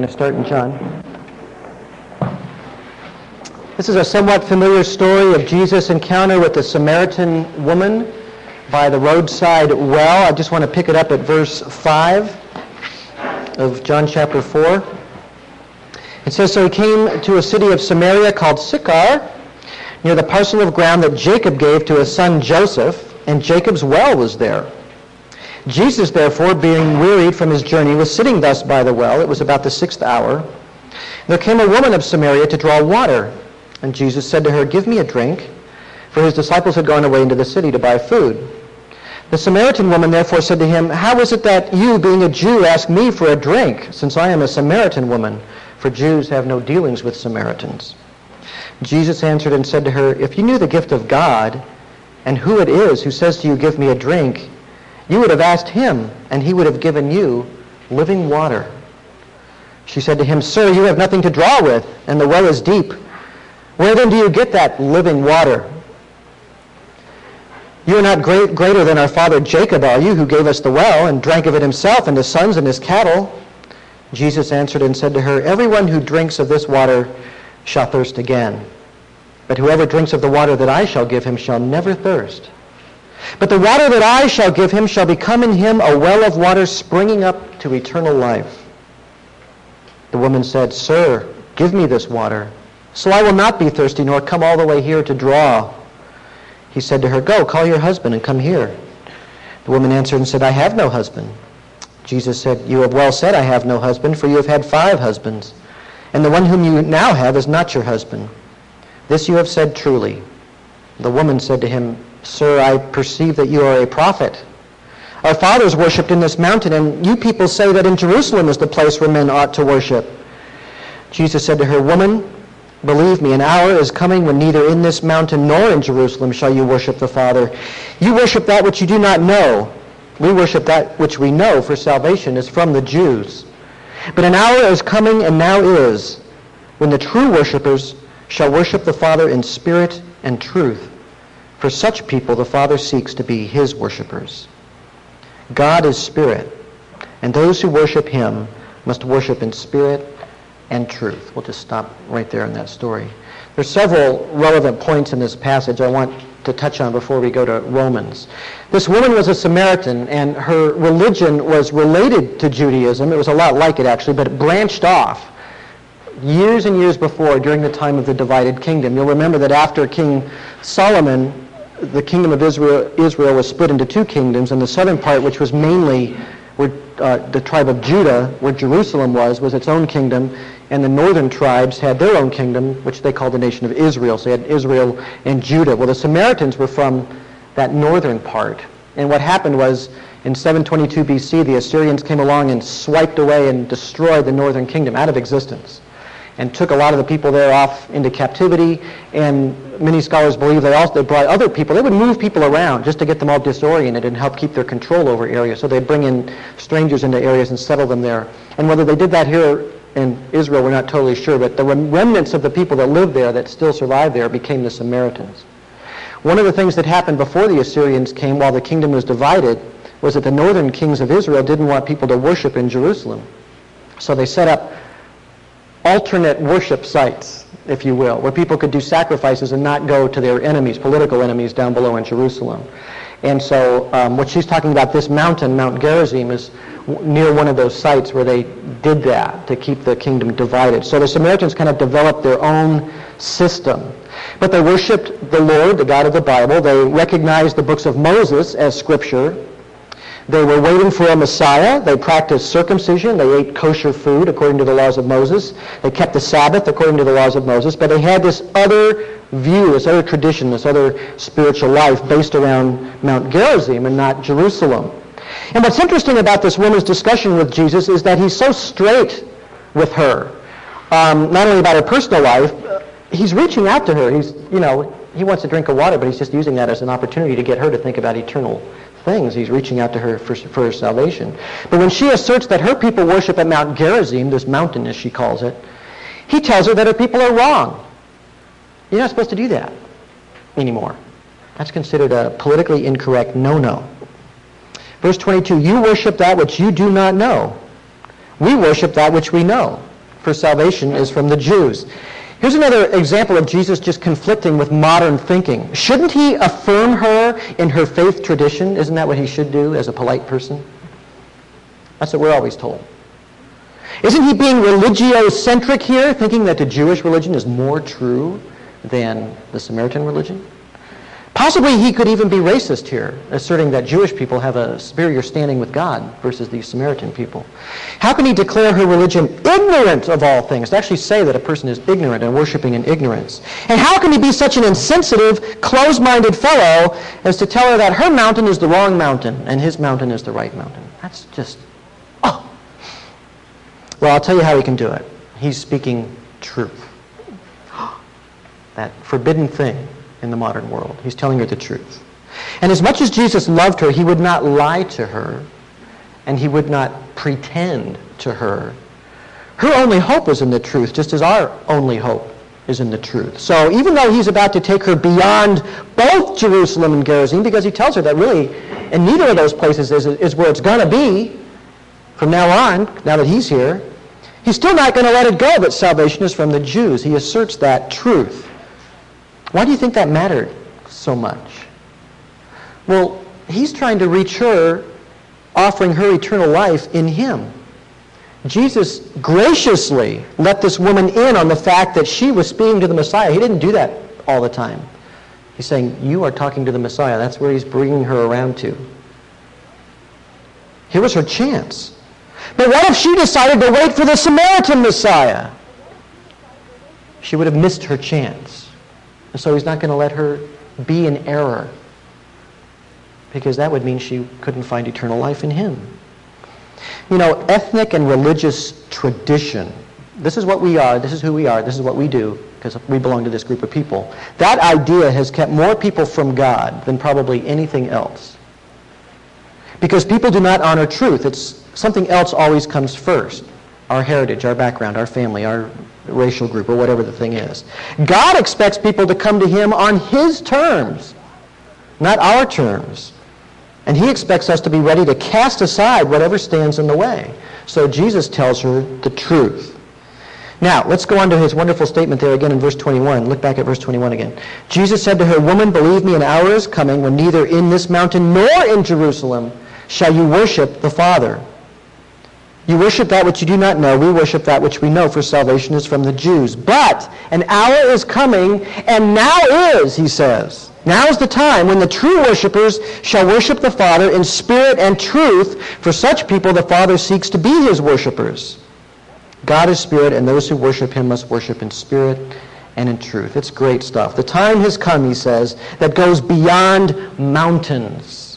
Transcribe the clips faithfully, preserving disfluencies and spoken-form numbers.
We're going to start in John. This is a somewhat familiar story of Jesus' encounter with the Samaritan woman by the roadside well. I just want to pick it up at verse five of John chapter four. It says, "So he came to a city of Samaria called Sychar, near the parcel of ground that Jacob gave to his son Joseph, and Jacob's well was there. Jesus, therefore, being wearied from his journey, was sitting thus by the well. It was about the sixth hour. There came a woman of Samaria to draw water. And Jesus said to her, 'Give me a drink,' for his disciples had gone away into the city to buy food. The Samaritan woman therefore said to him, 'How is it that you, being a Jew, ask me for a drink, since I am a Samaritan woman? For Jews have no dealings with Samaritans.' Jesus answered and said to her, 'If you knew the gift of God, and who it is who says to you, "Give me a drink," you would have asked him, and he would have given you living water.' She said to him, 'Sir, you have nothing to draw with, and the well is deep. Where then do you get that living water? You are not great, greater than our father Jacob, are you, who gave us the well and drank of it himself and his sons and his cattle?' Jesus answered and said to her, 'Everyone who drinks of this water shall thirst again. But whoever drinks of the water that I shall give him shall never thirst. But the water that I shall give him shall become in him a well of water springing up to eternal life.' The woman said, 'Sir, give me this water, so I will not be thirsty, nor come all the way here to draw.' He said to her, 'Go, call your husband and come here.' The woman answered and said, 'I have no husband.' Jesus said, 'You have well said, "I have no husband," for you have had five husbands, and the one whom you now have is not your husband. This you have said truly.' The woman said to him, 'Sir, I perceive that you are a prophet. Our fathers worshipped in this mountain, and you people say that in Jerusalem is the place where men ought to worship.' Jesus said to her, 'Woman, believe me, an hour is coming when neither in this mountain nor in Jerusalem shall you worship the Father. You worship that which you do not know. We worship that which we know, for salvation is from the Jews. But an hour is coming, and now is, when the true worshipers shall worship the Father in spirit and truth. For such people the Father seeks to be his worshipers. God is spirit, and those who worship him must worship in spirit and truth.'" We'll just stop right there in that story. There's several relevant points in this passage I want to touch on before we go to Romans. This woman was a Samaritan, and her religion was related to Judaism. It was a lot like it, actually, but it branched off years and years before, during the time of the divided kingdom. You'll remember that after King Solomon, the kingdom of Israel, Israel was split into two kingdoms, and the southern part, which was mainly where uh, the tribe of Judah, where Jerusalem was, was its own kingdom, and the northern tribes had their own kingdom, which they called the nation of Israel. So you had Israel and Judah. Well, the Samaritans were from that northern part. And what happened was, in seven twenty-two B C, the Assyrians came along and swiped away and destroyed the northern kingdom out of existence, and took a lot of the people there off into captivity, and many scholars believe they also they brought other people. They would move people around just to get them all disoriented and help keep their control over areas. So they'd bring in strangers into areas and settle them there. And whether they did that here in Israel, we're not totally sure, but the remnants of the people that lived there, that still survived there, became the Samaritans. One of the things that happened before the Assyrians came, while the kingdom was divided, was that the northern kings of Israel didn't want people to worship in Jerusalem. So they set up alternate worship sites, if you will, where people could do sacrifices and not go to their enemies, political enemies down below in Jerusalem. And so um, what she's talking about, this mountain, Mount Gerizim, is w- near one of those sites where they did that to keep the kingdom divided. So the Samaritans kind of developed their own system. But they worshiped the Lord, the God of the Bible. They recognized the books of Moses as scripture. They were waiting for a Messiah. They practiced circumcision. They ate kosher food according to the laws of Moses. They kept the Sabbath according to the laws of Moses. But they had this other view, this other tradition, this other spiritual life based around Mount Gerizim and not Jerusalem. And what's interesting about this woman's discussion with Jesus is that he's so straight with her, um, not only about her personal life. He's reaching out to her. He's, you know, he wants a drink of water, but he's just using that as an opportunity to get her to think about eternal things. He's reaching out to her for, for her salvation. But when she asserts that her people worship at Mount Gerizim, this mountain as she calls it, he tells her that her people are wrong. You're not supposed to do that anymore. That's considered a politically incorrect no-no. Verse twenty-two, "You worship that which you do not know. We worship that which we know, for salvation is from the Jews. Here's another example of Jesus just conflicting with modern thinking. Shouldn't he affirm her in her faith tradition? Isn't that what he should do as a polite person? That's what we're always told. Isn't he being religio-centric here, thinking that the Jewish religion is more true than the Samaritan religion? Possibly he could even be racist here, asserting that Jewish people have a superior standing with God versus the Samaritan people. How can he declare her religion ignorant of all things, to actually say that a person is ignorant and worshiping in ignorance? And how can he be such an insensitive, close-minded fellow as to tell her that her mountain is the wrong mountain and his mountain is the right mountain? That's just, oh. Well, I'll tell you how he can do it. He's speaking truth. That forbidden thing in the modern world. He's telling her the truth. And as much as Jesus loved her, he would not lie to her, and he would not pretend to her. Her only hope is in the truth, just as our only hope is in the truth. So even though he's about to take her beyond both Jerusalem and Gerizim, because he tells her that really, in neither of those places is, is where it's going to be from now on, now that he's here, he's still not going to let it go that salvation is from the Jews. He asserts that truth. Why do you think that mattered so much? Well, he's trying to reach her, offering her eternal life in him. Jesus graciously let this woman in on the fact that she was speaking to the Messiah. He didn't do that all the time. He's saying, you are talking to the Messiah. That's where he's bringing her around to. Here was her chance. But what if she decided to wait for the Samaritan Messiah? She would have missed her chance. And so he's not going to let her be in error, because that would mean she couldn't find eternal life in him. You know, ethnic and religious tradition, this is what we are, this is who we are, this is what we do, because we belong to this group of people. That idea has kept more people from God than probably anything else. Because people do not honor truth. It's something else always comes first. Our heritage, our background, our family, our racial group, or whatever the thing is. God expects people to come to him on his terms, not our terms. And he expects us to be ready to cast aside whatever stands in the way. So Jesus tells her the truth. Now, let's go on to his wonderful statement there again in verse twenty-one. Look back at verse twenty-one again. Jesus said to her, "Woman, believe me, an hour is coming when neither in this mountain nor in Jerusalem shall you worship the Father. You worship that which you do not know. We worship that which we know, for salvation is from the Jews. But an hour is coming, and now is," he says, "now is the time when the true worshipers shall worship the Father in spirit and truth. For such people the Father seeks to be his worshipers. God is spirit, and those who worship him must worship in spirit and in truth." It's great stuff. The time has come, he says, that goes beyond mountains.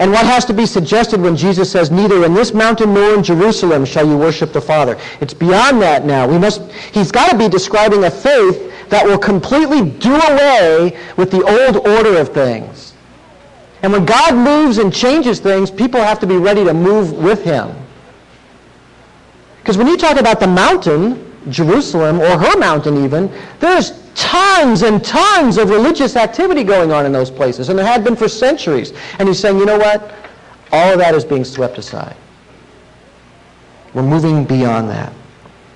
And what has to be suggested when Jesus says, "Neither in this mountain nor in Jerusalem shall you worship the Father"? It's beyond that now. We must, he's got to be describing a faith that will completely do away with the old order of things. And when God moves and changes things, people have to be ready to move with him. Because when you talk about the mountain, Jerusalem, or her mountain even, there's tons and tons of religious activity going on in those places, and there had been for centuries. And he's saying, you know what? All of that is being swept aside. We're moving beyond that.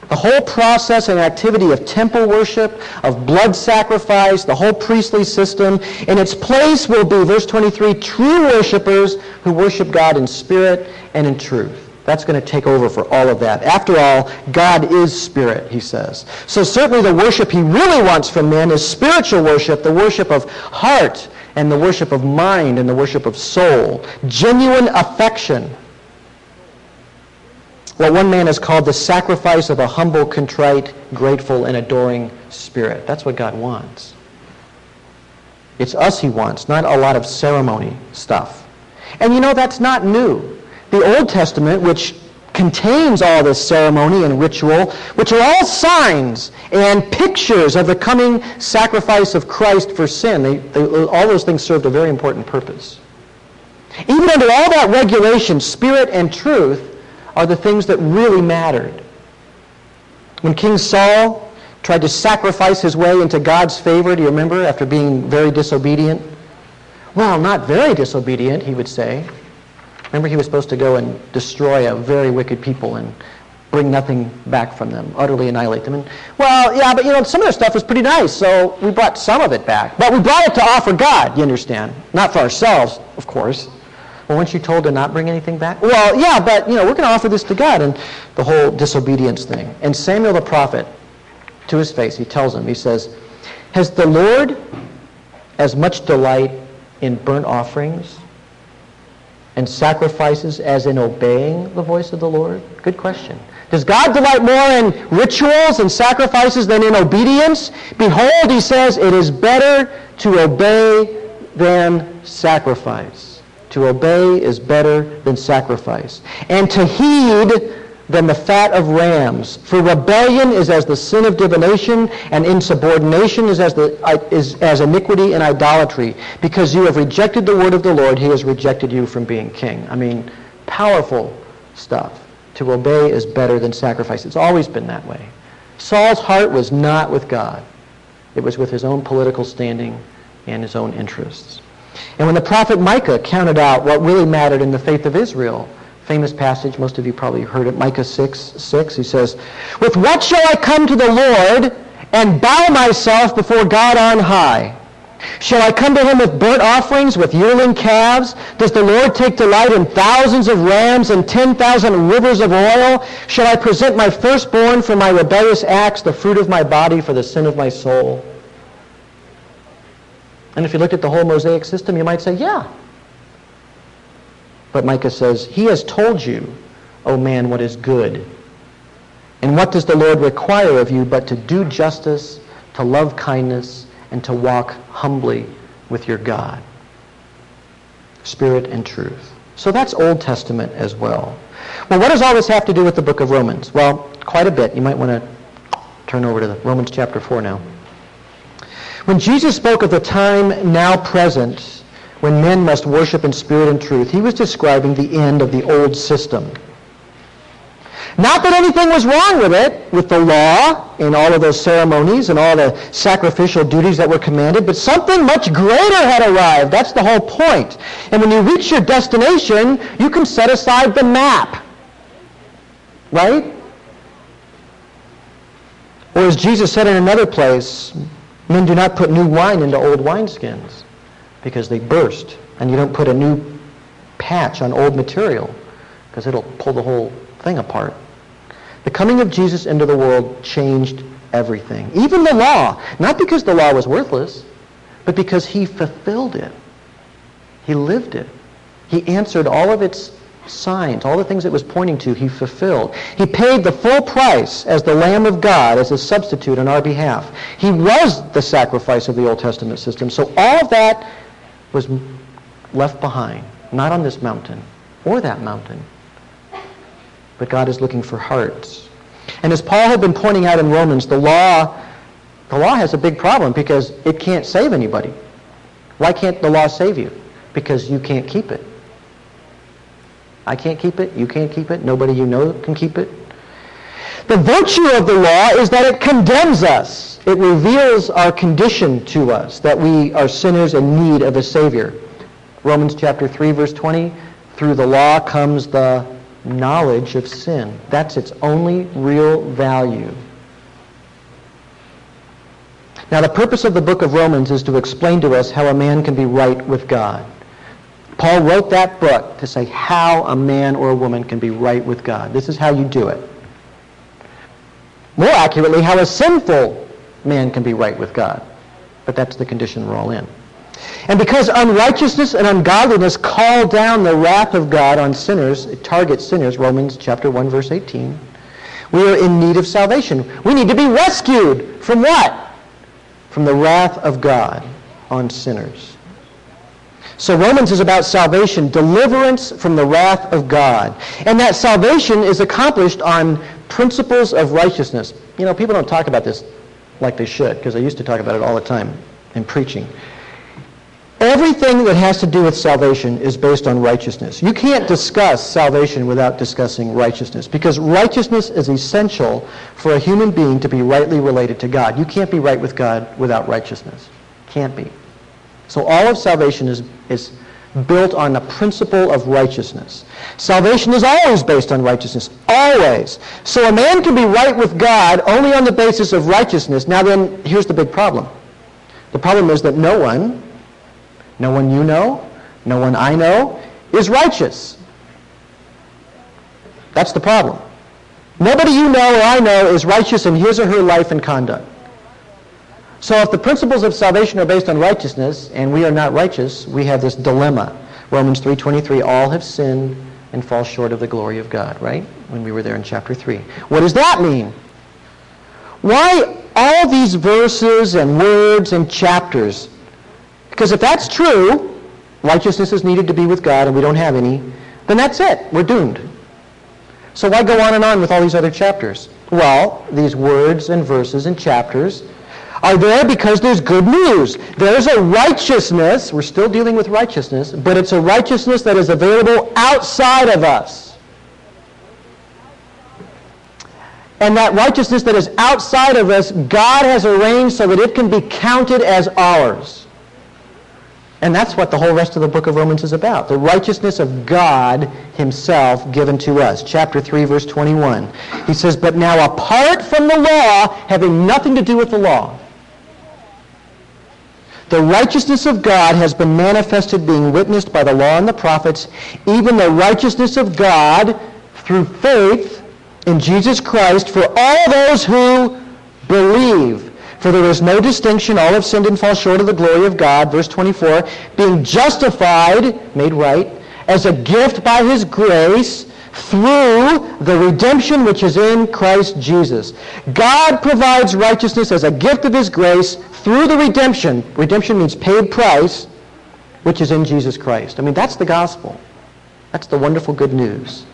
The whole process and activity of temple worship, of blood sacrifice, the whole priestly system, in its place will be, verse twenty-three, true worshipers who worship God in spirit and in truth. That's going to take over for all of that. After all, God is spirit, he says. So certainly the worship he really wants from men is spiritual worship, the worship of heart and the worship of mind and the worship of soul, genuine affection. What one man has called the sacrifice of a humble, contrite, grateful, and adoring spirit. That's what God wants. It's us he wants, not a lot of ceremony stuff. And you know, that's not new. The Old Testament, which contains all this ceremony and ritual, which are all signs and pictures of the coming sacrifice of Christ for sin, they, they, all those things served a very important purpose. Even under all that regulation, spirit and truth are the things that really mattered. When King Saul tried to sacrifice his way into God's favor, do you remember, after being very disobedient? Well, not very disobedient, he would say. Remember, he was supposed to go and destroy a very wicked people and bring nothing back from them, utterly annihilate them. And, well, yeah, but you know, some of their stuff was pretty nice, so we brought some of it back. But we brought it to offer God, you understand, not for ourselves, of course. Well, weren't you told to not bring anything back? Well, yeah, but you know, we're going to offer this to God, and the whole disobedience thing. And Samuel the prophet, to his face, he tells him, he says, has the Lord as much delight in burnt offerings and sacrifices as in obeying the voice of the Lord? Good question. Does God delight more in rituals and sacrifices than in obedience? Behold, he says, it is better to obey than sacrifice. To obey is better than sacrifice. And to heed than the fat of rams. For rebellion is as the sin of divination, and insubordination is as the is as iniquity and idolatry. Because you have rejected the word of the Lord, he has rejected you from being king. I mean, powerful stuff. To obey is better than sacrifice. It's always been that way. Saul's heart was not with God. It was with his own political standing and his own interests. And when the prophet Micah counted out what really mattered in the faith of Israel, famous passage, most of you probably heard it, Micah six six, he says, with what shall I come to the Lord and bow myself before God on high? Shall I come to him with burnt offerings, with yearling calves? Does the Lord take delight in thousands of rams and ten thousand rivers of oil? Shall I present my firstborn for my rebellious acts, the fruit of my body for the sin of my soul? And if you looked at the whole Mosaic system, you might say, yeah. But Micah says, he has told you, O man, what is good. And what does the Lord require of you but to do justice, to love kindness, and to walk humbly with your God? Spirit and truth. So that's Old Testament as well. Well, what does all this have to do with the book of Romans? Well, quite a bit. You might want to turn over to the Romans chapter four now. When Jesus spoke of the time now present, when men must worship in spirit and truth, he was describing the end of the old system. Not that anything was wrong with it, with the law and all of those ceremonies and all the sacrificial duties that were commanded, but something much greater had arrived. That's the whole point. And when you reach your destination, you can set aside the map. Right? Or as Jesus said in another place, men do not put new wine into old wineskins, because they burst, and you don't put a new patch on old material because it'll pull the whole thing apart. The coming of Jesus into the world changed everything, even the law, not because the law was worthless, but because he fulfilled it. He lived it. He answered all of its signs, all the things it was pointing to, he fulfilled. He paid the full price as the Lamb of God, as a substitute on our behalf. He was the sacrifice of the Old Testament system, so all of that was left behind, not on this mountain or that mountain. But God is looking for hearts. And as Paul had been pointing out in Romans, the law, the law has a big problem because it can't save anybody. Why can't the law save you? Because you can't keep it. I can't keep it, you can't keep it, nobody you know can keep it. The virtue of the law is that it condemns us. It reveals our condition to us, that we are sinners in need of a Savior. Romans chapter three, verse twenty, through the law comes the knowledge of sin. That's its only real value. Now, the purpose of the book of Romans is to explain to us how a man can be right with God. Paul wrote that book to say how a man or a woman can be right with God. This is how you do it. More accurately, how a sinful man can be right with God. But that's the condition we're all in. And because unrighteousness and ungodliness call down the wrath of God on sinners, it targets sinners, Romans chapter one, verse eighteen, we are in need of salvation. We need to be rescued from what? From the wrath of God on sinners. So Romans is about salvation, deliverance from the wrath of God. And that salvation is accomplished on principles of righteousness. You know, people don't talk about this like they should, because they used to talk about it all the time in preaching. Everything that has to do with salvation is based on righteousness. You can't discuss salvation without discussing righteousness, because righteousness is essential for a human being to be rightly related to God. You can't be right with God without righteousness. Can't be. So all of salvation is, is built on the principle of righteousness. Salvation is always based on righteousness. Always. So a man can be right with God only on the basis of righteousness. Now then, here's the big problem. The problem is that no one, no one you know, no one I know, is righteous. That's the problem. Nobody you know or I know is righteous in his or her life and conduct. So if the principles of salvation are based on righteousness, and we are not righteous, we have this dilemma. Romans three twenty-three, all have sinned and fall short of the glory of God, right? When we were there in chapter three. What does that mean? Why all these verses and words and chapters? Because if that's true, righteousness is needed to be with God, and we don't have any, then that's it. We're doomed. So why go on and on with all these other chapters? Well, these words and verses and chapters are there because there's good news. There's a righteousness, we're still dealing with righteousness, but it's a righteousness that is available outside of us. And that righteousness that is outside of us, God has arranged so that it can be counted as ours. And that's what the whole rest of the book of Romans is about. The righteousness of God himself given to us. Chapter three, verse twenty-one. He says, but now apart from the law, having nothing to do with the law, the righteousness of God has been manifested, being witnessed by the law and the prophets, even the righteousness of God through faith in Jesus Christ for all those who believe. For there is no distinction, all have sinned and fall short of the glory of God, verse twenty-four, being justified, made right, as a gift by his grace through the redemption which is in Christ Jesus. God provides righteousness as a gift of his grace through the redemption. Redemption means paid price, which is in Jesus Christ. I mean, that's the gospel. That's the wonderful good news.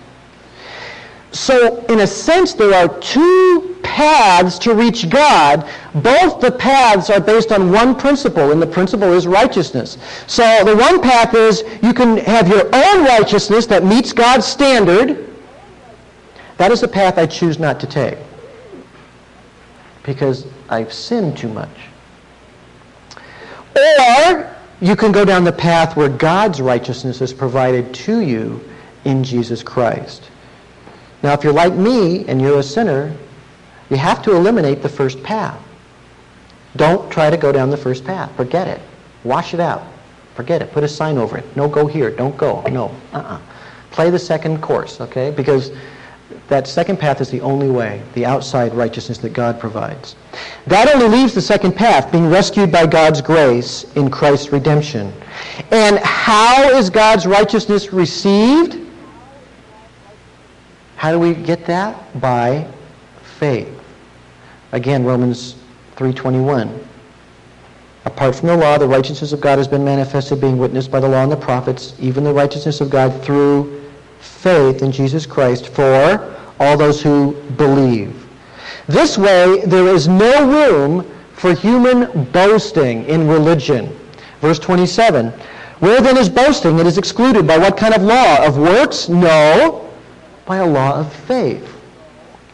So, in a sense, there are two paths to reach God. Both the paths are based on one principle, and the principle is righteousness. So, the one path is you can have your own righteousness that meets God's standard. That is the path I choose not to take, because I've sinned too much. Or, you can go down the path where God's righteousness is provided to you in Jesus Christ. Now, if you're like me and you're a sinner, you have to eliminate the first path. Don't try to go down the first path. Forget it. Wash it out. Forget it. Put a sign over it. No, go here. Don't go. No. Uh-uh. Play the second course, okay? Because that second path is the only way, the outside righteousness that God provides. That only leaves the second path, being rescued by God's grace in Christ's redemption. And how is God's righteousness received? How do we get that? By faith. Again, Romans three twenty-one. Apart from the law, the righteousness of God has been manifested, being witnessed by the law and the prophets, even the righteousness of God through faith in Jesus Christ for all those who believe. This way, there is no room for human boasting in religion. Verse twenty-seven. Where then is boasting? It is excluded. By what kind of law? Of works? No. By a law of faith.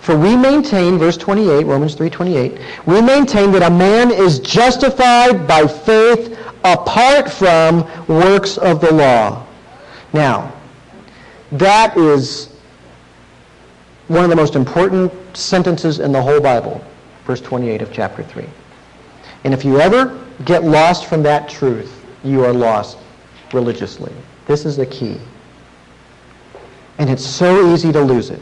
For we maintain, verse twenty-eight, Romans three twenty-eight, we maintain that a man is justified by faith apart from works of the law. Now, that is one of the most important sentences in the whole Bible, verse twenty-eight of chapter three. And if you ever get lost from that truth, you are lost religiously. This is the key. And it's so easy to lose it.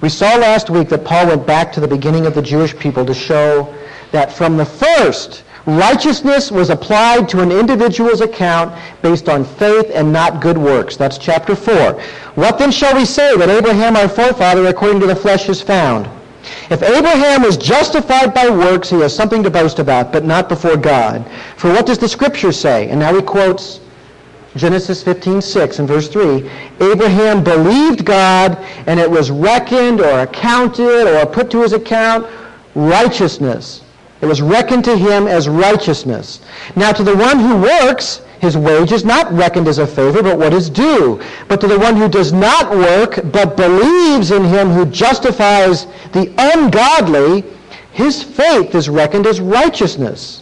We saw last week that Paul went back to the beginning of the Jewish people to show that from the first, righteousness was applied to an individual's account based on faith and not good works. That's chapter four. What then shall we say that Abraham our forefather according to the flesh is found? If Abraham was justified by works, he has something to boast about, but not before God. For what does the Scripture say? And now he quotes Genesis fifteen six and verse three, Abraham believed God, and it was reckoned or accounted or put to his account righteousness. It was reckoned to him as righteousness. Now to the one who works, his wage is not reckoned as a favor, but what is due. But to the one who does not work, but believes in him who justifies the ungodly, his faith is reckoned as righteousness.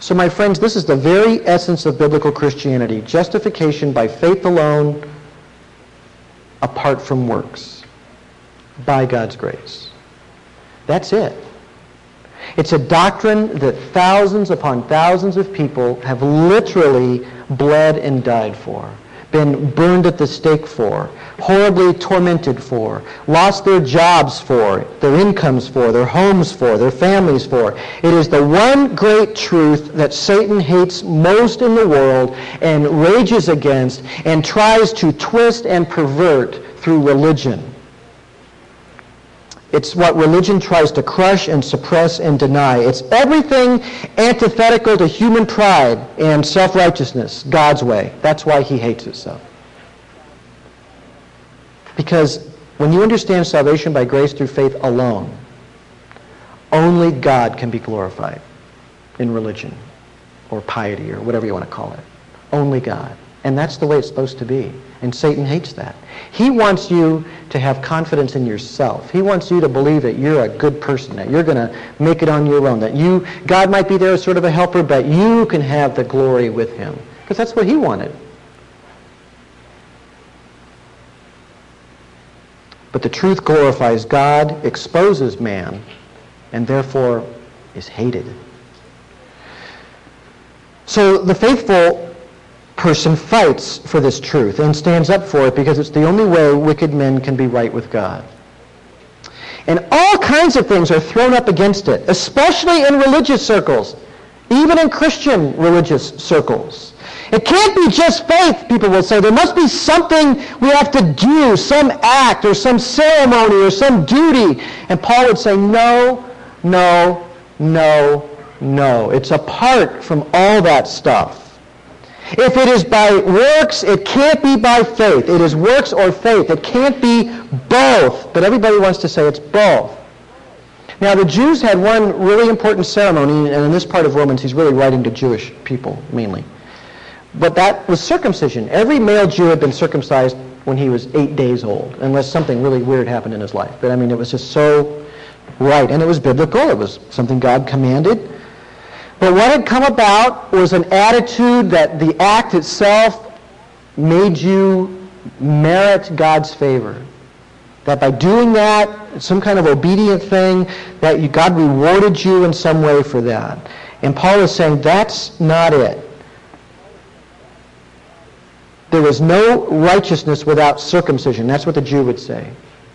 So my friends, this is the very essence of biblical Christianity, justification by faith alone, apart from works, by God's grace. That's it. It's a doctrine that thousands upon thousands of people have literally bled and died for, been burned at the stake for, horribly tormented for, lost their jobs for, their incomes for, their homes for, their families for. It is the one great truth that Satan hates most in the world and rages against and tries to twist and pervert through religion. It's what religion tries to crush and suppress and deny. It's everything antithetical to human pride and self-righteousness, God's way. That's why he hates it so. Because when you understand salvation by grace through faith alone, only God can be glorified in religion or piety or whatever you want to call it. Only God. And that's the way it's supposed to be. And Satan hates that. He wants you to have confidence in yourself. He wants you to believe that you're a good person, that you're going to make it on your own, that you, God might be there as sort of a helper, but you can have the glory with him. Because that's what he wanted. But the truth glorifies God, exposes man, and therefore is hated. So the faithful person fights for this truth and stands up for it because it's the only way wicked men can be right with God. And all kinds of things are thrown up against it, especially in religious circles, even in Christian religious circles. It can't be just faith, people will say. There must be something we have to do, some act or some ceremony or some duty. And Paul would say, no, no, no, no. It's apart from all that stuff. If it is by works, it can't be by faith. It is works or faith. It can't be both. But everybody wants to say it's both. Now, the Jews had one really important ceremony, and in this part of Romans, he's really writing to Jewish people, mainly. But that was circumcision. Every male Jew had been circumcised when he was eight days old, unless something really weird happened in his life. But, I mean, it was just so right. And it was biblical. It was something God commanded. But what had come about was an attitude that the act itself made you merit God's favor. That by doing that, some kind of obedient thing, that you, God rewarded you in some way for that. And Paul is saying that's not it. There is no righteousness without circumcision. That's what the Jew would say.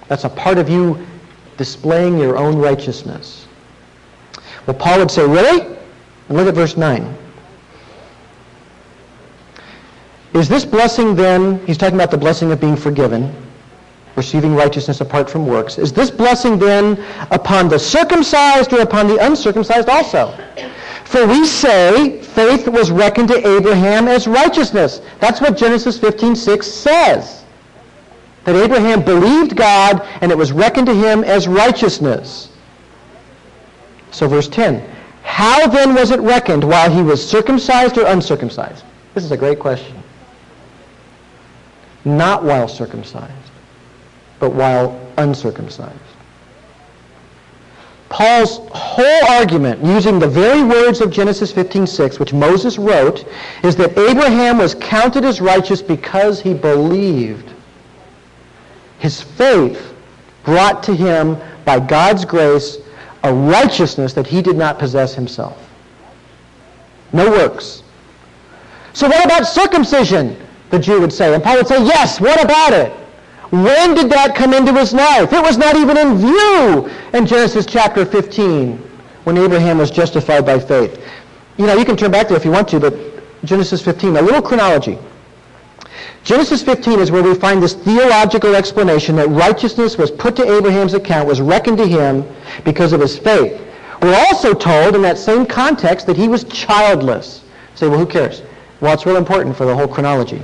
That's a part of you displaying your own righteousness. Well, Paul would say, really? And look at verse nine. Is this blessing then, he's talking about the blessing of being forgiven, receiving righteousness apart from works. Is this blessing then upon the circumcised or upon the uncircumcised also? For we say faith was reckoned to Abraham as righteousness. That's what Genesis fifteen six says. That Abraham believed God and it was reckoned to him as righteousness. So verse ten. How then was it reckoned while he was circumcised or uncircumcised? This is a great question. Not while circumcised, but while uncircumcised. Paul's whole argument, using the very words of Genesis fifteen six, which Moses wrote, is that Abraham was counted as righteous because he believed. His faith brought to him by God's grace a righteousness that he did not possess himself. No works. So what about circumcision? The Jew would say. And Paul would say, yes, what about it? When did that come into his life? It was not even in view in Genesis chapter fifteen when Abraham was justified by faith. You know, you can turn back there if you want to, but Genesis fifteen, a little chronology. Genesis fifteen is where we find this theological explanation that righteousness was put to Abraham's account, was reckoned to him because of his faith. We're also told in that same context that he was childless. You say, well, who cares? Well, it's real important for the whole chronology.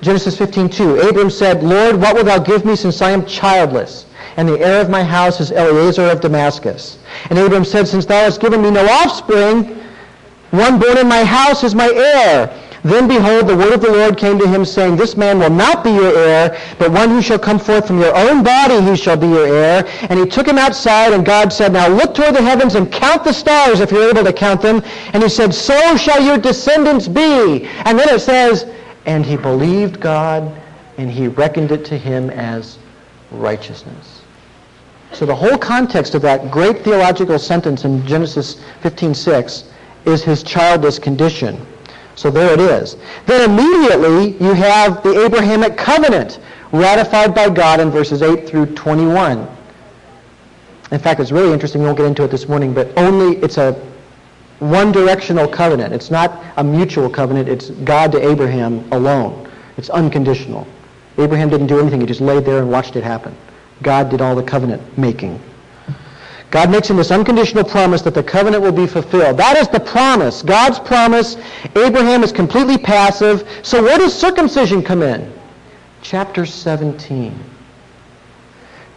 Genesis fifteen two, Abram said, Lord, what wilt thou give me since I am childless? And the heir of my house is Eliezer of Damascus. And Abram said, since thou hast given me no offspring, one born in my house is my heir. Then behold, the word of the Lord came to him, saying, This man will not be your heir, but one who shall come forth from your own body, he shall be your heir. And he took him outside, and God said, Now look toward the heavens and count the stars, if you're able to count them. And he said, So shall your descendants be. And then it says, And he believed God, and he reckoned it to him as righteousness. So the whole context of that great theological sentence in Genesis fifteen six is his childless condition. So there it is. Then immediately you have the Abrahamic covenant ratified by God in verses eight through twenty-one. In fact, it's really interesting. We won't get into it this morning, but only it's a one-directional covenant. It's not a mutual covenant. It's God to Abraham alone. It's unconditional. Abraham didn't do anything. He just laid there and watched it happen. God did all the covenant making. God makes him this unconditional promise that the covenant will be fulfilled. That is the promise, God's promise. Abraham is completely passive. So where does circumcision come in? Chapter seventeen.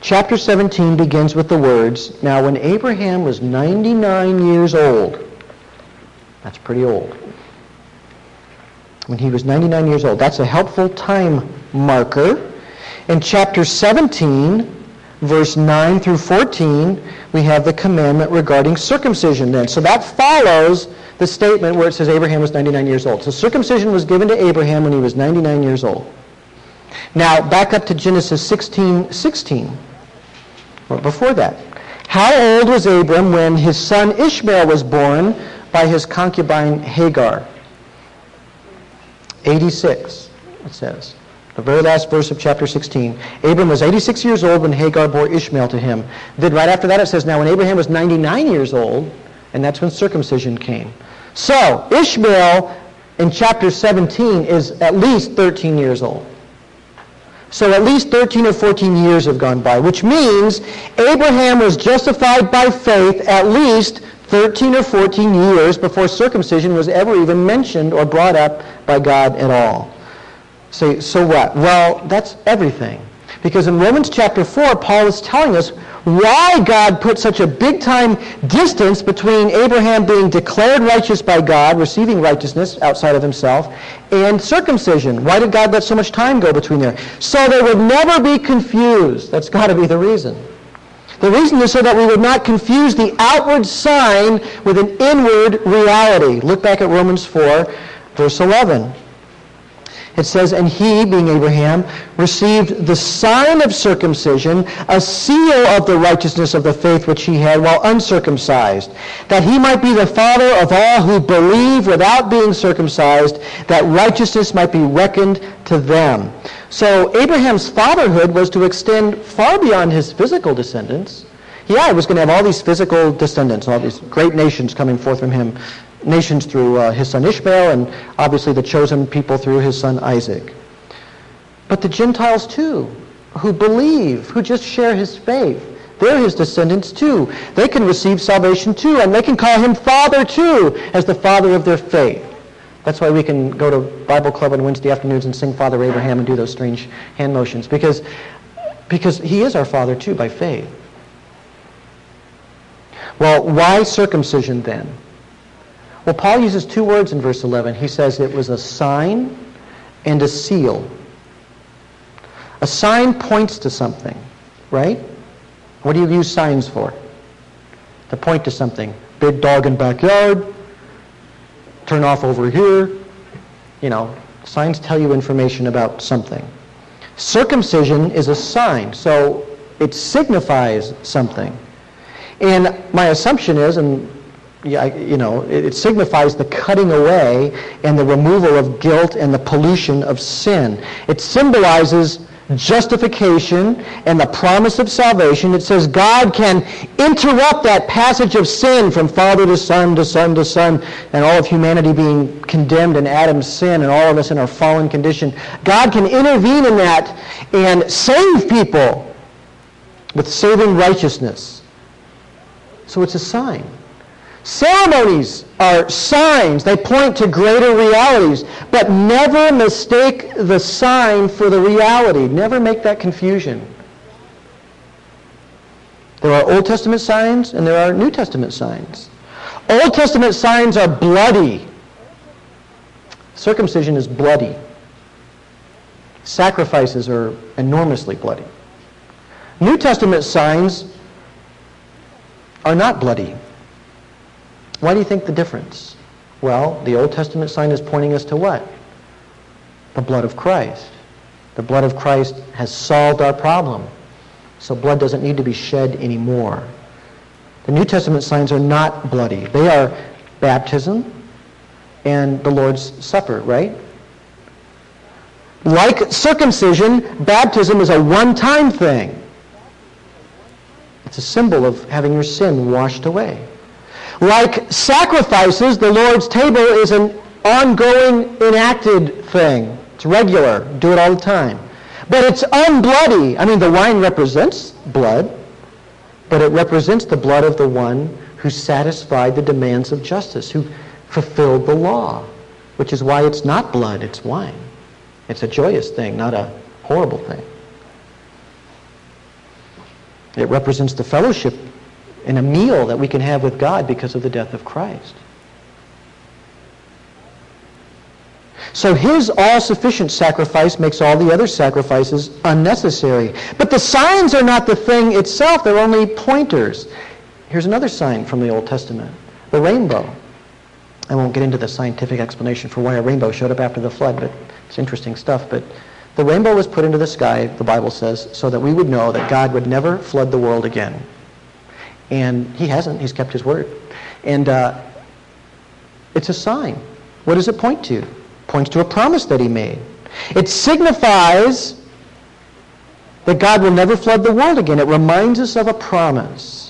Chapter seventeen begins with the words, Now when Abraham was ninety-nine years old, that's pretty old. When he was ninety-nine years old, that's a helpful time marker. In chapter seventeen, verse nine through fourteen, we have the commandment regarding circumcision then. So that follows the statement where it says Abraham was ninety-nine years old. So circumcision was given to Abraham when he was ninety-nine years old. Now, back up to Genesis sixteen sixteen, or before that. How old was Abram when his son Ishmael was born by his concubine Hagar? eighty-six, it says. The very last verse of chapter sixteen. Abram was eighty-six years old when Hagar bore Ishmael to him. Then right after that it says, Now when Abraham was ninety-nine years old, and that's when circumcision came. So, Ishmael in chapter seventeen is at least thirteen years old. So at least thirteen or fourteen years have gone by, which means Abraham was justified by faith at least thirteen or fourteen years before circumcision was ever even mentioned or brought up by God at all. Say, so what? Well, that's everything. Because in Romans chapter four, Paul is telling us why God put such a big-time distance between Abraham being declared righteous by God, receiving righteousness outside of himself, and circumcision. Why did God let so much time go between there? So they would never be confused. That's got to be the reason. The reason is so that we would not confuse the outward sign with an inward reality. Look back at Romans four, verse eleven. It says, And he, being Abraham, received the sign of circumcision, a seal of the righteousness of the faith which he had while uncircumcised, that he might be the father of all who believe without being circumcised, that righteousness might be reckoned to them. So Abraham's fatherhood was to extend far beyond his physical descendants. Yeah, he was going to have all these physical descendants, all these great nations coming forth from him. Nations through uh, his son Ishmael, and obviously the chosen people through his son Isaac. But the Gentiles too, who believe, who just share his faith, they're his descendants too. They can receive salvation too, and they can call him Father too, as the Father of their faith. That's why we can go to Bible Club on Wednesday afternoons and sing Father Abraham and do those strange hand motions, because, because he is our Father too by faith. Well, why circumcision then? Well, Paul uses two words in verse eleven. He says it was a sign and a seal. A sign points to something, right? What do you use signs for? To point to something. Big dog in backyard, turn off over here. You know, signs tell you information about something. Circumcision is a sign, so it signifies something. And my assumption is, and Yeah, you know, it, it signifies the cutting away and the removal of guilt and the pollution of sin. It symbolizes justification and the promise of salvation. It says God can interrupt that passage of sin from father to son to son to son, and all of humanity being condemned in Adam's sin and all of us in our fallen condition. God can intervene in that and save people with saving righteousness. So it's a sign. Ceremonies are signs. They point to greater realities. But never mistake the sign for the reality. Never make that confusion. There are Old Testament signs and there are New Testament signs. Old Testament signs are bloody. Circumcision is bloody. Sacrifices are enormously bloody. New Testament signs are not bloody. Why do you think the difference? Well, the Old Testament sign is pointing us to what? The blood of Christ. The blood of Christ has solved our problem. So blood doesn't need to be shed anymore. The New Testament signs are not bloody. They are baptism and the Lord's Supper, right? Like circumcision, baptism is a one-time thing. It's a symbol of having your sin washed away. Like sacrifices, the Lord's table is an ongoing, enacted thing. It's regular. Do it all the time. But it's unbloody. I mean, the wine represents blood, but it represents the blood of the one who satisfied the demands of justice, who fulfilled the law, which is why it's not blood, it's wine. It's a joyous thing, not a horrible thing. It represents the fellowship and a meal that we can have with God because of the death of Christ. So his all-sufficient sacrifice makes all the other sacrifices unnecessary. But the signs are not the thing itself, they're only pointers. Here's another sign from the Old Testament, the rainbow. I won't get into the scientific explanation for why a rainbow showed up after the flood, but it's interesting stuff. But the rainbow was put into the sky, the Bible says, so that we would know that God would never flood the world again. And he hasn't. He's kept his word. And uh, it's a sign. What does it point to? Points to a promise that he made. It signifies that God will never flood the world again. It reminds us of a promise.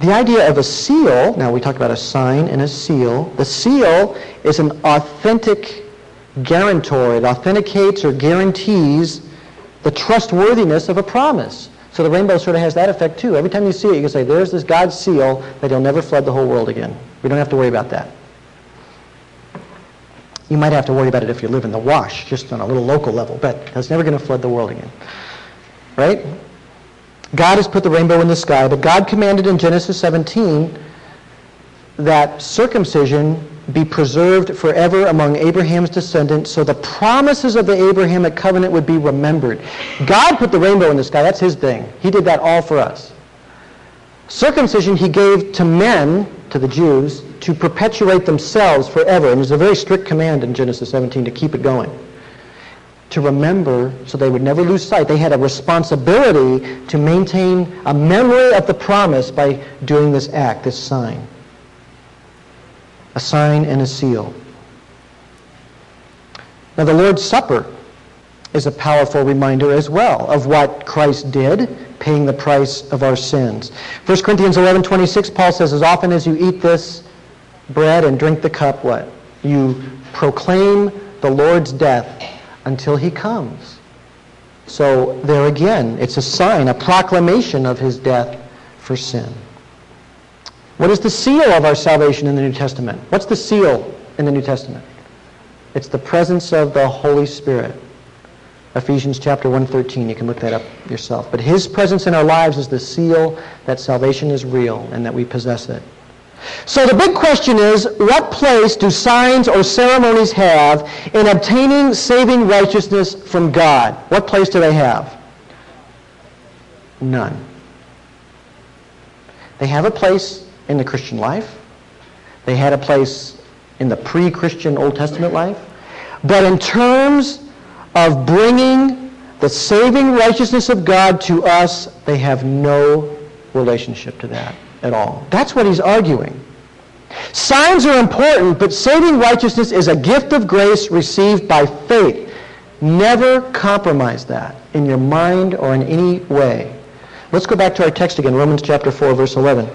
The idea of a seal, now we talk about a sign and a seal. The seal is an authentic guarantor. It authenticates or guarantees the trustworthiness of a promise. So the rainbow sort of has that effect too. Every time you see it, you can say, there's this God's seal that he'll never flood the whole world again. We don't have to worry about that. You might have to worry about it if you live in the wash, just on a little local level, but that's never going to flood the world again. Right? God has put the rainbow in the sky, but God commanded in Genesis seventeen that circumcision be preserved forever among Abraham's descendants, so the promises of the Abrahamic covenant would be remembered. God put the rainbow in the sky. That's his thing. He did that all for us. Circumcision he gave to men, to the Jews, to perpetuate themselves forever. And there's a very strict command in Genesis seventeen to keep it going, to remember so they would never lose sight. They had a responsibility to maintain a memory of the promise by doing this act, this sign. A sign and a seal. Now the Lord's Supper is a powerful reminder as well of what Christ did, paying the price of our sins. First Corinthians eleven twenty-six, Paul says, as often as you eat this bread and drink the cup, what? You proclaim the Lord's death until he comes. So there again, it's a sign, a proclamation of his death for sin. What is the seal of our salvation in the New Testament? What's the seal in the New Testament? It's the presence of the Holy Spirit. Ephesians chapter one thirteen, you can look that up yourself. But his presence in our lives is the seal that salvation is real and that we possess it. So the big question is, what place do signs or ceremonies have in obtaining saving righteousness from God? What place do they have? None. They have a place in the Christian life. They had a place in the pre-Christian Old Testament life. But in terms of bringing the saving righteousness of God to us, they have no relationship to that at all. That's what he's arguing. Signs are important, but saving righteousness is a gift of grace received by faith. Never compromise that in your mind or in any way. Let's go back to our text again, Romans chapter four, verse eleven.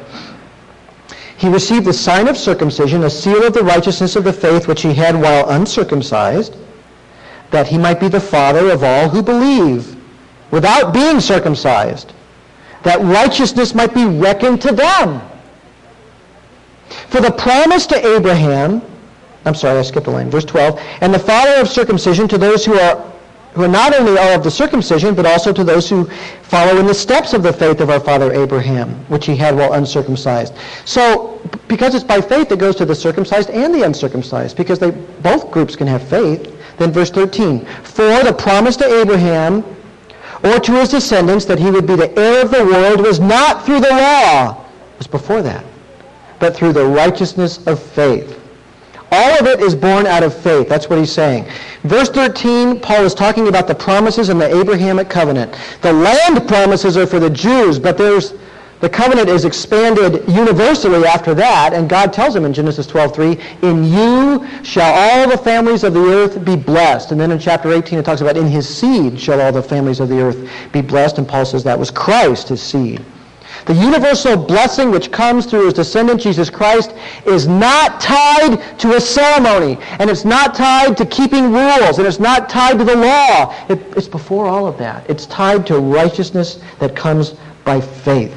He received the sign of circumcision, a seal of the righteousness of the faith which he had while uncircumcised, that he might be the father of all who believe, without being circumcised, that righteousness might be reckoned to them. For the promise to Abraham, I'm sorry, I skipped a line, verse twelve, and the father of circumcision to those who are who not only are of the circumcision, but also to those who follow in the steps of the faith of our father Abraham, which he had while uncircumcised. So, because it's by faith, it goes to the circumcised and the uncircumcised, because they both groups can have faith. Then verse thirteen, for the promise to Abraham or to his descendants that he would be the heir of the world was not through the law, it was before that, but through the righteousness of faith. All of it is born out of faith. That's what he's saying. Verse thirteen, Paul is talking about the promises in the Abrahamic covenant. The land promises are for the Jews, but there's the covenant is expanded universally after that, and God tells him in Genesis twelve three, in you shall all the families of the earth be blessed. And then in chapter eighteen it talks about in his seed shall all the families of the earth be blessed, and Paul says that was Christ, his seed. The universal blessing which comes through his descendant, Jesus Christ, is not tied to a ceremony, and it's not tied to keeping rules, and it's not tied to the law. It, it's before all of that. It's tied to righteousness that comes by faith.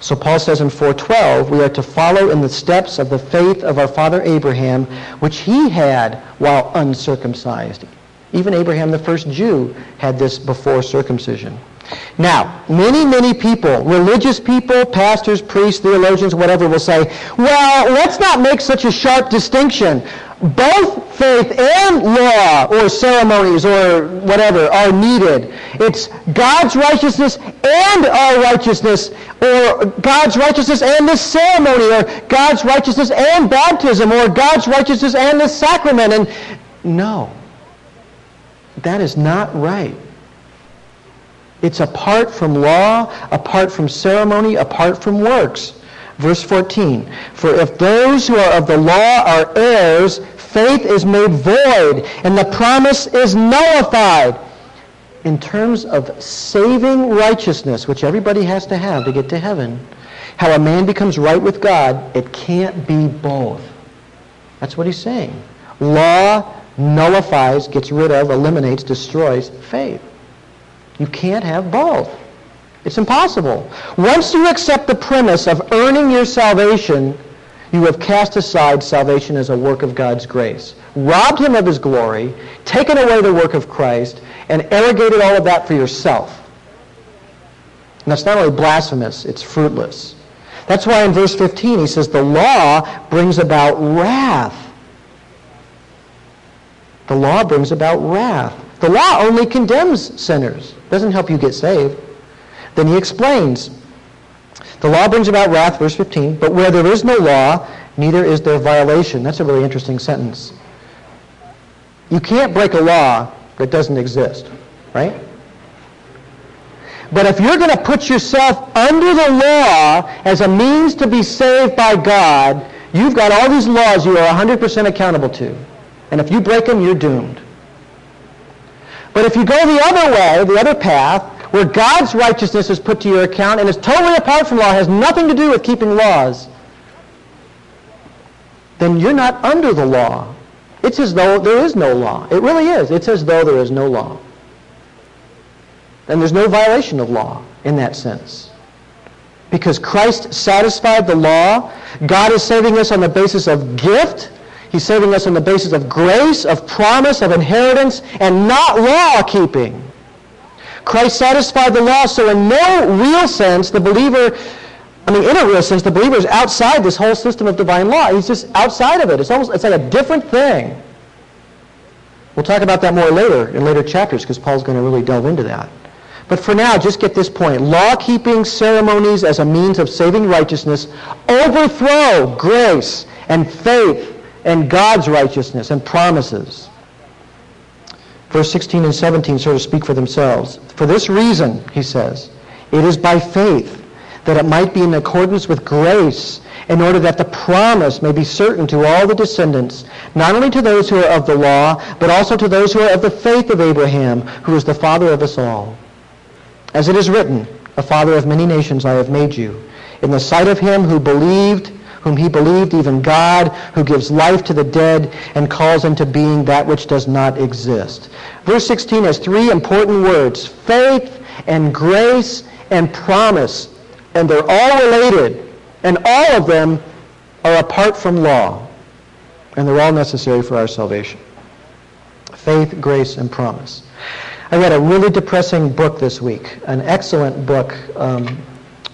So Paul says in four twelve, we are to follow in the steps of the faith of our father Abraham, which he had while uncircumcised. Even Abraham, the first Jew, had this before circumcision. Now, many, many people, religious people, pastors, priests, theologians, whatever, will say, well, let's not make such a sharp distinction. Both faith and law, or ceremonies, or whatever, are needed. It's God's righteousness and our righteousness, or God's righteousness and this ceremony, or God's righteousness and baptism, or God's righteousness and this sacrament. And no, that is not right. It's apart from law, apart from ceremony, apart from works. Verse fourteen, for if those who are of the law are heirs, faith is made void, and the promise is nullified. In terms of saving righteousness, which everybody has to have to get to heaven, how a man becomes right with God, it can't be both. That's what he's saying. Law nullifies, gets rid of, eliminates, destroys faith. You can't have both. It's impossible. Once you accept the premise of earning your salvation, you have cast aside salvation as a work of God's grace, robbed him of his glory, taken away the work of Christ, and arrogated all of that for yourself. And that's not only blasphemous, it's fruitless. That's why in verse fifteen he says, the law brings about wrath. The law brings about wrath. The law only condemns sinners. It doesn't help you get saved. Then he explains. The law brings about wrath, verse fifteen, but where there is no law, neither is there violation. That's a really interesting sentence. You can't break a law that doesn't exist, right? But if you're going to put yourself under the law as a means to be saved by God, you've got all these laws you are one hundred percent accountable to. And if you break them, you're doomed. But if you go the other way, the other path, where God's righteousness is put to your account and is totally apart from law, has nothing to do with keeping laws, then you're not under the law. It's as though there is no law. It really is. It's as though there is no law. And there's no violation of law in that sense. Because Christ satisfied the law, God is saving us on the basis of gift. He's saving us on the basis of grace, of promise, of inheritance, and not law-keeping. Christ satisfied the law, so in no real sense, the believer, I mean, in a real sense, the believer is outside this whole system of divine law. He's just outside of it. It's almost, it's like a different thing. We'll talk about that more later, in later chapters, because Paul's going to really delve into that. But for now, just get this point. Law-keeping ceremonies as a means of saving righteousness overthrow grace and faith and God's righteousness and promises. Verse sixteen and seventeen sort of speak for themselves. For this reason, he says, it is by faith that it might be in accordance with grace, in order that the promise may be certain to all the descendants, not only to those who are of the law, but also to those who are of the faith of Abraham, who is the father of us all. As it is written, a father of many nations I have made you, in the sight of him who believed, whom he believed, even God, who gives life to the dead and calls into being that which does not exist. Verse sixteen has three important words, faith and grace and promise, and they're all related, and all of them are apart from law, and they're all necessary for our salvation. faith, grace, and promise. I read a really depressing book this week, an excellent book, um,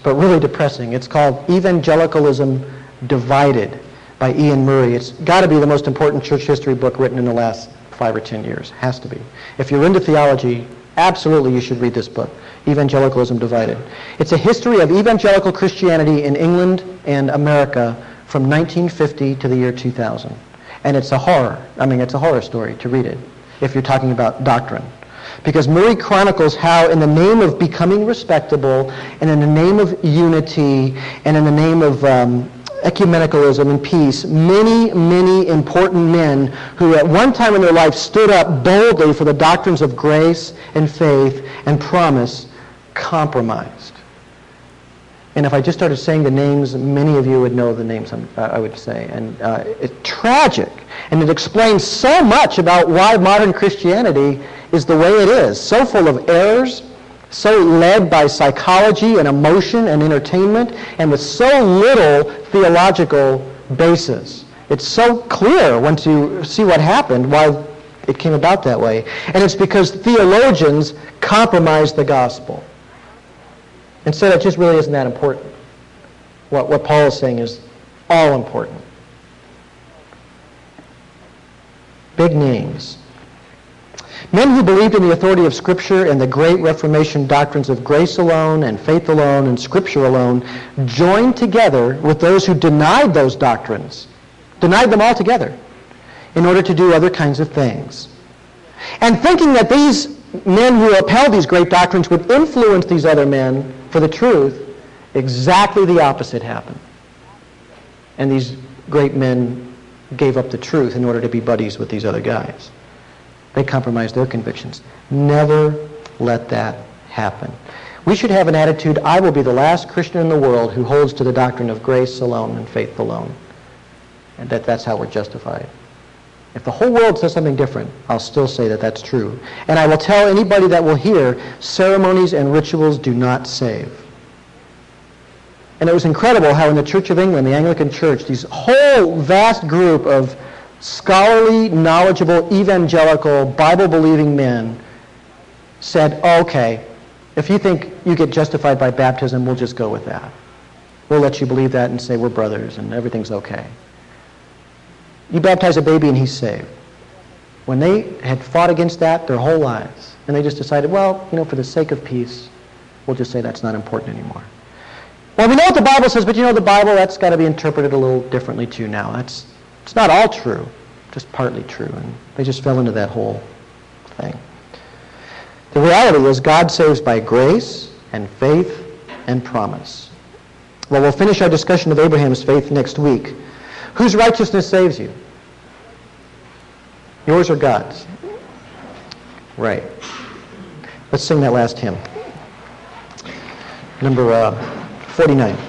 but really depressing. It's called Evangelicalism Divided by Ian Murray. It's got to be the most important church history book written in the last five or ten years. Has to be. If you're into theology, absolutely you should read this book, Evangelicalism Divided. It's a history of evangelical Christianity in England and America from nineteen fifty to the year two thousand. And it's a horror. I mean, it's a horror story to read it if you're talking about doctrine. Because Murray chronicles how in the name of becoming respectable and in the name of unity and in the name of um, ecumenicalism and peace, many, many important men who at one time in their life stood up boldly for the doctrines of grace and faith and promise compromised. And if I just started saying the names, many of you would know the names I'm, uh, I would say. And uh, it's tragic. And it explains so much about why modern Christianity is the way it is, so full of errors, so led by psychology and emotion and entertainment, and with so little theological basis. It's so clear once you see what happened, why it came about that way. And it's because theologians compromised the gospel. And so it just really isn't that important. What, what Paul is saying is all important. Big names. Men who believed in the authority of Scripture and the great Reformation doctrines of grace alone and faith alone and Scripture alone joined together with those who denied those doctrines, denied them altogether, in order to do other kinds of things. And thinking that these men who upheld these great doctrines would influence these other men for the truth, exactly the opposite happened. And these great men gave up the truth in order to be buddies with these other guys. They compromised their convictions. Never let that happen. We should have an attitude, I will be the last Christian in the world who holds to the doctrine of grace alone and faith alone, and that that's how we're justified. If the whole world says something different, I'll still say that that's true. And I will tell anybody that will hear, ceremonies and rituals do not save. And it was incredible how in the Church of England, the Anglican Church, this whole vast group of scholarly, knowledgeable, evangelical, Bible-believing men said, okay, if you think you get justified by baptism, we'll just go with that. We'll let you believe that and say we're brothers and everything's okay. You baptize a baby and he's saved. When they had fought against that their whole lives, and they just decided, well, you know, for the sake of peace, we'll just say that's not important anymore. Well, we know what the Bible says, but you know the Bible, that's got to be interpreted a little differently too now. That's, it's not all true, just partly true. And they just fell into that whole thing. The reality is God saves by grace and faith and promise. Well, we'll finish our discussion of Abraham's faith next week. Whose righteousness saves you? Yours or God's? Right. Let's sing that last hymn. Number uh, forty-nine.